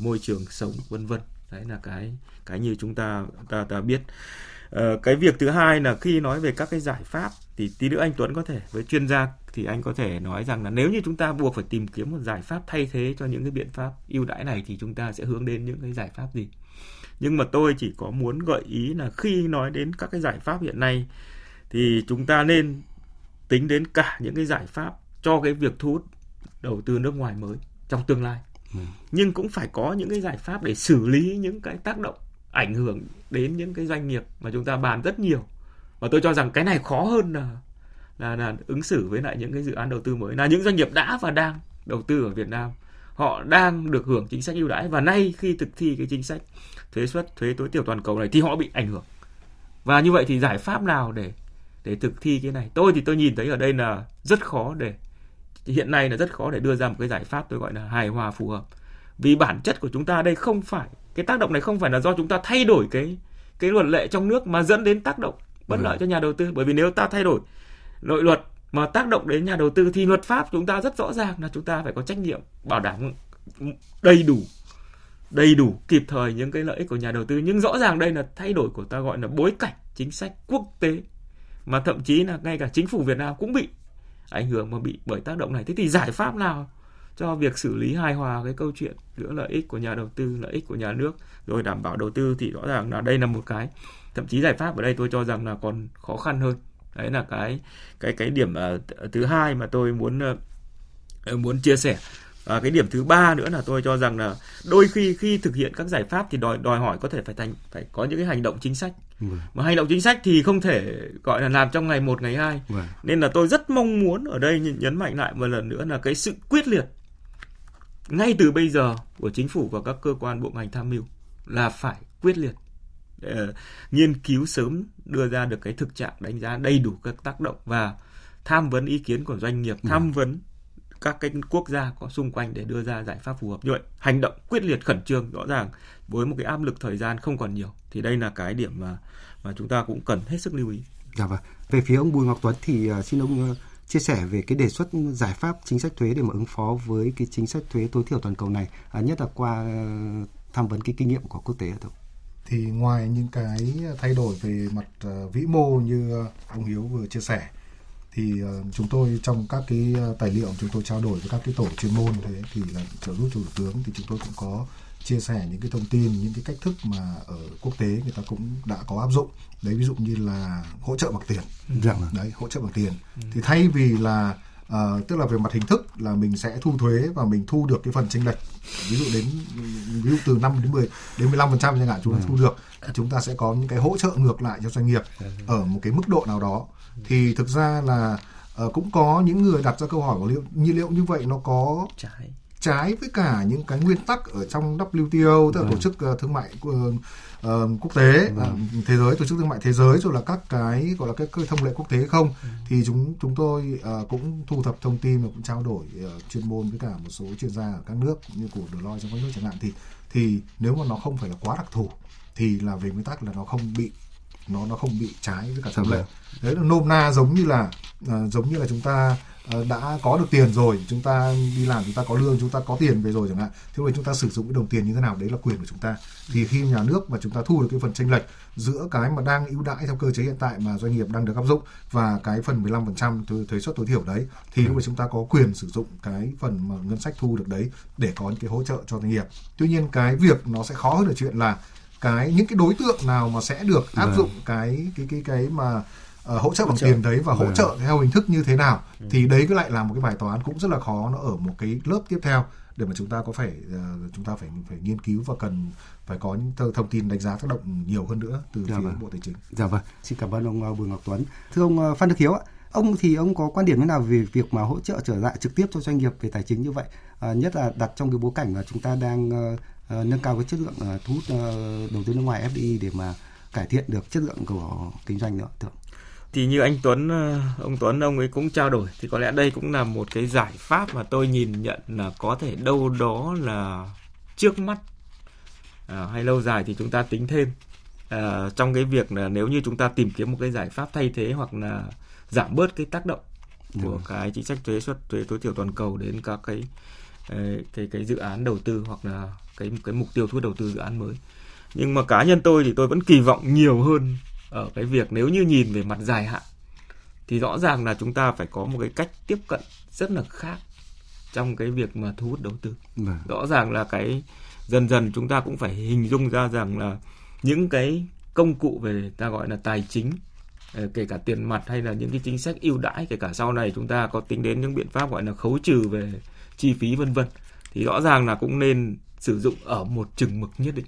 môi trường sống, vân vân. Đấy là cái như chúng ta biết. Cái việc thứ hai là khi nói về các cái giải pháp thì tí nữa anh Tuấn có thể, với chuyên gia thì anh có thể nói rằng là nếu như chúng ta buộc phải tìm kiếm một giải pháp thay thế cho những cái biện pháp ưu đãi này thì chúng ta sẽ hướng đến những cái giải pháp gì. Nhưng mà tôi chỉ có muốn gợi ý là khi nói đến các cái giải pháp hiện nay thì chúng ta nên tính đến cả những cái giải pháp cho cái việc thu hút đầu tư nước ngoài mới trong tương lai. Nhưng cũng phải có những cái giải pháp để xử lý những cái tác động ảnh hưởng đến những cái doanh nghiệp mà chúng ta bàn rất nhiều. Và tôi cho rằng cái này khó hơn là ứng xử với lại những cái dự án đầu tư mới. Là những doanh nghiệp đã và đang đầu tư ở Việt Nam, họ đang được hưởng chính sách ưu đãi và nay khi thực thi cái chính sách thuế suất, thuế tối thiểu toàn cầu này thì họ bị ảnh hưởng. Và như vậy thì giải pháp nào để thực thi cái này? Tôi nhìn thấy ở đây là rất khó để hiện nay là rất khó để đưa ra một cái giải pháp tôi gọi là hài hòa phù hợp. Vì bản chất của chúng ta đây không phải, cái tác động này không phải là do chúng ta thay đổi cái luật lệ trong nước mà dẫn đến tác động bất lợi cho nhà đầu tư. Bởi vì nếu ta thay đổi nội luật mà tác động đến nhà đầu tư thì luật pháp chúng ta rất rõ ràng là chúng ta phải có trách nhiệm bảo đảm đầy đủ kịp thời những cái lợi ích của nhà đầu tư. Nhưng rõ ràng đây là thay đổi của ta gọi là bối cảnh chính sách quốc tế mà thậm chí là ngay cả chính phủ Việt Nam cũng bị ảnh hưởng mà bị bởi tác động này. Thế thì giải pháp nào cho việc xử lý hài hòa cái câu chuyện giữa lợi ích của nhà đầu tư, lợi ích của nhà nước rồi đảm bảo đầu tư thì rõ ràng là đây là một cái, thậm chí giải pháp ở đây tôi cho rằng là còn khó khăn hơn. Đấy là cái điểm thứ hai mà tôi muốn chia sẻ. Và cái điểm thứ ba nữa là tôi cho rằng là đôi khi thực hiện các giải pháp thì đòi hỏi có thể phải có những cái hành động chính sách. Mà hành động chính sách thì không thể gọi là làm trong ngày một ngày hai. Nên là tôi rất mong muốn ở đây nhấn mạnh lại một lần nữa là cái sự quyết liệt ngay từ bây giờ của chính phủ và các cơ quan bộ ngành tham mưu là phải quyết liệt để nghiên cứu sớm đưa ra được cái thực trạng đánh giá đầy đủ các tác động và tham vấn ý kiến của doanh nghiệp, tham vấn các cái quốc gia có xung quanh để đưa ra giải pháp phù hợp. Như vậy, hành động quyết liệt khẩn trương rõ ràng với một cái áp lực thời gian không còn nhiều. Thì đây là cái điểm mà chúng ta cũng cần hết sức lưu ý. Dạ vâng. Về phía ông Bùi Ngọc Tuấn thì xin ông chia sẻ về cái đề xuất giải pháp chính sách thuế để mà ứng phó với cái chính sách thuế tối thiểu toàn cầu này, nhất là qua tham vấn cái kinh nghiệm của quốc tế ạ. Thì ngoài những cái thay đổi về mặt vĩ mô như ông Hiếu vừa chia sẻ, thì chúng tôi trong các cái tài liệu chúng tôi trao đổi với các cái tổ chuyên môn thế thì là trợ giúp Thủ tướng thì chúng tôi cũng có chia sẻ những cái thông tin, những cái cách thức mà ở quốc tế người ta cũng đã có áp dụng. Đấy, ví dụ như là hỗ trợ bằng tiền. Đấy, hỗ trợ bằng tiền. Thì thay vì là tức là về mặt hình thức là mình sẽ thu thuế và mình thu được cái phần chênh lệch, ví dụ từ 5 đến 10 đến 15% chẳng hạn, chúng ta thu được, chúng ta sẽ có những cái hỗ trợ ngược lại cho doanh nghiệp ở một cái mức độ nào đó. Thì thực ra là cũng có những người đặt ra câu hỏi liệu như vậy nó có trái với cả những cái nguyên tắc ở trong WTO, tức là tổ chức thương mại quốc tế, thế giới, tổ chức thương mại thế giới, rồi là các cái gọi là các thông lệ quốc tế không. Thì chúng tôi cũng thu thập thông tin và cũng trao đổi chuyên môn với cả một số chuyên gia ở các nước như của Deloitte trong các nước chẳng hạn, thì nếu mà nó không phải là quá đặc thù thì là về nguyên tắc là nó không bị trái với cả thông lệ. Đấy là nôm na giống như là chúng ta đã có được tiền rồi, chúng ta đi làm, chúng ta có lương, chúng ta có tiền về rồi chẳng hạn, thế rồi chúng ta sử dụng cái đồng tiền như thế nào, đấy là quyền của chúng ta. Thì khi nhà nước mà chúng ta thu được cái phần chênh lệch giữa cái mà đang ưu đãi theo cơ chế hiện tại mà doanh nghiệp đang được áp dụng và cái phần 15% thuế suất tối thiểu đấy, thì lúc mà chúng ta có quyền sử dụng cái phần mà ngân sách thu được đấy để có những cái hỗ trợ cho doanh nghiệp. Tuy nhiên cái việc nó sẽ khó hơn ở chuyện là những cái đối tượng nào mà sẽ được áp dụng cái mà hỗ trợ bằng tiền đấy và hỗ trợ theo hình thức như thế nào, thì đấy cứ lại là một cái bài toán cũng rất là khó, nó ở một cái lớp tiếp theo để mà chúng ta phải nghiên cứu và cần phải có những thông tin đánh giá tác động nhiều hơn nữa từ phía Bộ Tài chính. Dạ vâng, xin cảm ơn ông Bùi Ngọc Tuấn. Thưa ông Phan Đức Hiếu ạ, ông có quan điểm như nào về việc mà hỗ trợ trở lại trực tiếp cho doanh nghiệp về tài chính như vậy, nhất là đặt trong cái bối cảnh mà chúng ta đang nâng cao cái chất lượng thu hút đầu tư nước ngoài FDI để mà cải thiện được chất lượng của kinh doanh nữa? Thì như anh Tuấn, ông Tuấn, ông ấy cũng trao đổi, thì có lẽ đây cũng là một cái giải pháp mà tôi nhìn nhận là có thể đâu đó là trước mắt hay lâu dài thì chúng ta tính thêm trong cái việc là nếu như chúng ta tìm kiếm một cái giải pháp thay thế hoặc là giảm bớt cái tác động của cái chính sách thuế suất thuế tối thiểu toàn cầu đến các cái dự án đầu tư hoặc là cái mục tiêu thu hút đầu tư dự án mới. Nhưng mà cá nhân tôi thì tôi vẫn kỳ vọng nhiều hơn ở cái việc nếu như nhìn về mặt dài hạn thì rõ ràng là chúng ta phải có một cái cách tiếp cận rất là khác trong cái việc mà thu hút đầu tư. Rõ ràng là cái dần dần chúng ta cũng phải hình dung ra rằng là những cái công cụ về ta gọi là tài chính, kể cả tiền mặt hay là những cái chính sách ưu đãi, kể cả sau này chúng ta có tính đến những biện pháp gọi là khấu trừ về chi phí vân vân, thì rõ ràng là cũng nên sử dụng ở một chừng mực nhất định.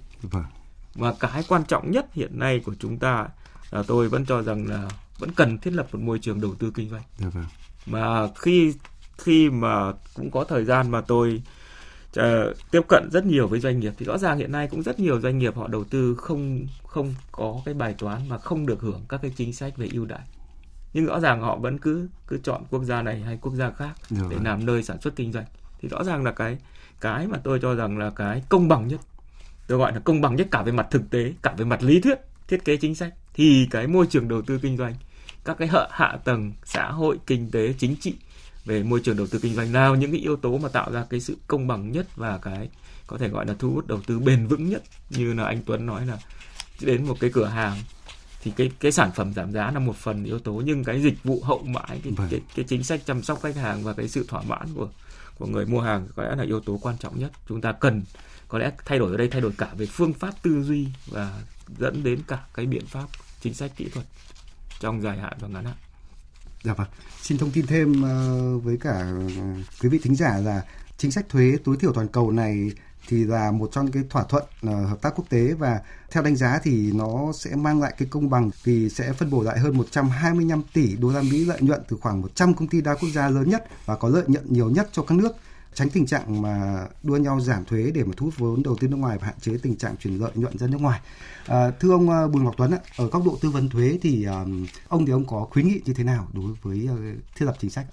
Và cái quan trọng nhất hiện nay của chúng ta là tôi vẫn cho rằng là vẫn cần thiết lập một môi trường đầu tư kinh doanh. Mà khi mà cũng có thời gian mà tôi tiếp cận rất nhiều với doanh nghiệp thì rõ ràng hiện nay cũng rất nhiều doanh nghiệp họ đầu tư không có cái bài toán mà không được hưởng các cái chính sách về ưu đãi, nhưng rõ ràng họ vẫn cứ chọn quốc gia này hay quốc gia khác để làm nơi sản xuất kinh doanh. Thì rõ ràng là cái mà tôi cho rằng là cái công bằng nhất, tôi gọi là công bằng nhất cả về mặt thực tế, cả về mặt lý thuyết thiết kế chính sách, thì cái môi trường đầu tư kinh doanh, các cái hạ tầng xã hội, kinh tế, chính trị về môi trường đầu tư kinh doanh nào những cái yếu tố mà tạo ra cái sự công bằng nhất và cái có thể gọi là thu hút đầu tư bền vững nhất. Như là anh Tuấn nói là đến một cái cửa hàng thì cái sản phẩm giảm giá là một phần yếu tố, nhưng cái dịch vụ hậu mãi, cái chính sách chăm sóc khách hàng và cái sự thỏa mãn của người mua hàng có lẽ là yếu tố quan trọng nhất. Chúng ta cần có lẽ thay đổi ở đây, thay đổi cả về phương pháp tư duy và dẫn đến cả cái biện pháp chính sách kỹ thuật trong dài hạn và ngắn hạn. Dạ vâng. Xin thông tin thêm với cả quý vị thính giả là chính sách thuế tối thiểu toàn cầu này thì là một trong cái thỏa thuận hợp tác quốc tế, và theo đánh giá thì nó sẽ mang lại cái công bằng vì sẽ phân bổ lại hơn 125 tỷ đô la Mỹ lợi nhuận từ khoảng 100 công ty đa quốc gia lớn nhất và có lợi nhuận nhiều nhất cho các nước, tránh tình trạng mà đua nhau giảm thuế để mà thu hút vốn đầu tư nước ngoài và hạn chế tình trạng chuyển lợi nhuận ra nước ngoài. Thưa ông Bùi Ngọc Tuấn, ở góc độ tư vấn thuế thì ông có khuyến nghị như thế nào đối với thiết lập chính sách?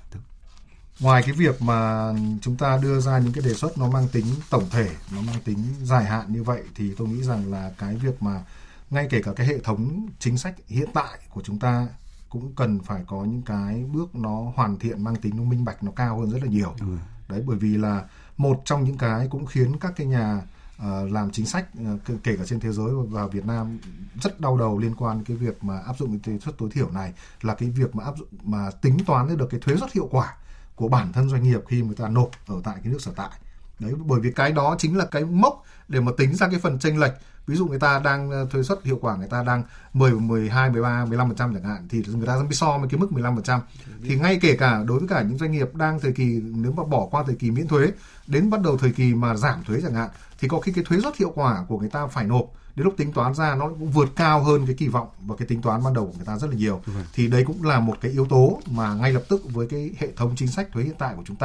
Ngoài cái việc mà chúng ta đưa ra những cái đề xuất nó mang tính tổng thể, nó mang tính dài hạn như vậy, thì tôi nghĩ rằng là cái việc mà ngay kể cả cái hệ thống chính sách hiện tại của chúng ta cũng cần phải có những cái bước nó hoàn thiện, mang tính nó minh bạch, nó cao hơn rất là nhiều. Đấy, bởi vì là một trong những cái cũng khiến các cái nhà làm chính sách kể cả trên thế giới và Việt Nam rất đau đầu liên quan cái việc mà áp dụng cái thuế suất tối thiểu này là cái việc mà áp dụng mà tính toán được cái thuế suất hiệu quả của bản thân doanh nghiệp khi người ta nộp ở tại cái nước sở tại. Đấy, bởi vì cái đó chính là cái mốc để mà tính ra cái phần chênh lệch. Ví dụ người ta đang thuế suất hiệu quả người ta đang 10, 12, 13, 15% chẳng hạn, thì người ta mới so với cái mức 15%. Thì ngay kể cả đối với cả những doanh nghiệp đang thời kỳ, nếu mà bỏ qua thời kỳ miễn thuế đến bắt đầu thời kỳ mà giảm thuế chẳng hạn, thì có khi cái thuế suất hiệu quả của người ta phải nộp đến lúc tính toán ra nó cũng vượt cao hơn cái kỳ vọng và cái tính toán ban đầu của người ta rất là nhiều. Thì đấy cũng là một cái yếu tố mà ngay lập tức với cái hệ thống chính sách thuế hiện tại của chúng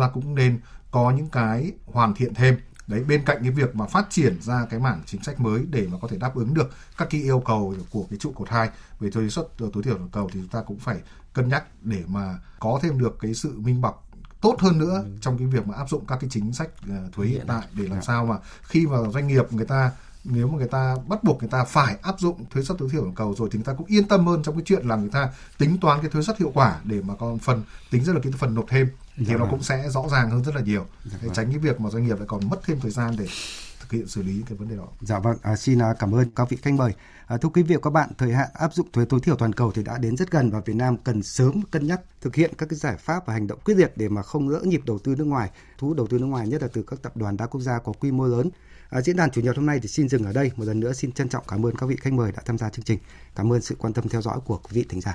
ta cũng nên có những cái hoàn thiện thêm. Đấy, bên cạnh cái việc mà phát triển ra cái mảng chính sách mới để mà có thể đáp ứng được các cái yêu cầu của cái trụ cột 2 về thuế suất tối thiểu toàn cầu, thì chúng ta cũng phải cân nhắc để mà có thêm được cái sự minh bạch tốt hơn nữa trong cái việc mà áp dụng các cái chính sách thuế hiện tại, để làm sao mà khi mà doanh nghiệp người ta, nếu mà người ta bắt buộc người ta phải áp dụng thuế suất tối thiểu toàn cầu rồi thì người ta cũng yên tâm hơn trong cái chuyện là người ta tính toán cái thuế suất hiệu quả để mà còn phần tính ra được cái phần nộp thêm, thì nó cũng sẽ rõ ràng hơn rất là nhiều, để tránh cái việc mà doanh nghiệp lại còn mất thêm thời gian để thực hiện xử lý cái vấn đề đó. Dạ vâng, xin cảm ơn các vị khách mời. Thưa quý vị và các bạn, thời hạn áp dụng thuế tối thiểu toàn cầu thì đã đến rất gần và Việt Nam cần sớm cân nhắc thực hiện các cái giải pháp và hành động quyết liệt để mà không lỡ nhịp đầu tư nước ngoài, thu hút đầu tư nước ngoài, nhất là từ các tập đoàn đa quốc gia có quy mô lớn. Diễn đàn chủ nhật hôm nay thì xin dừng ở đây. Một lần nữa xin trân trọng cảm ơn các vị khách mời đã tham gia chương trình. Cảm ơn sự quan tâm theo dõi của quý vị thính giả.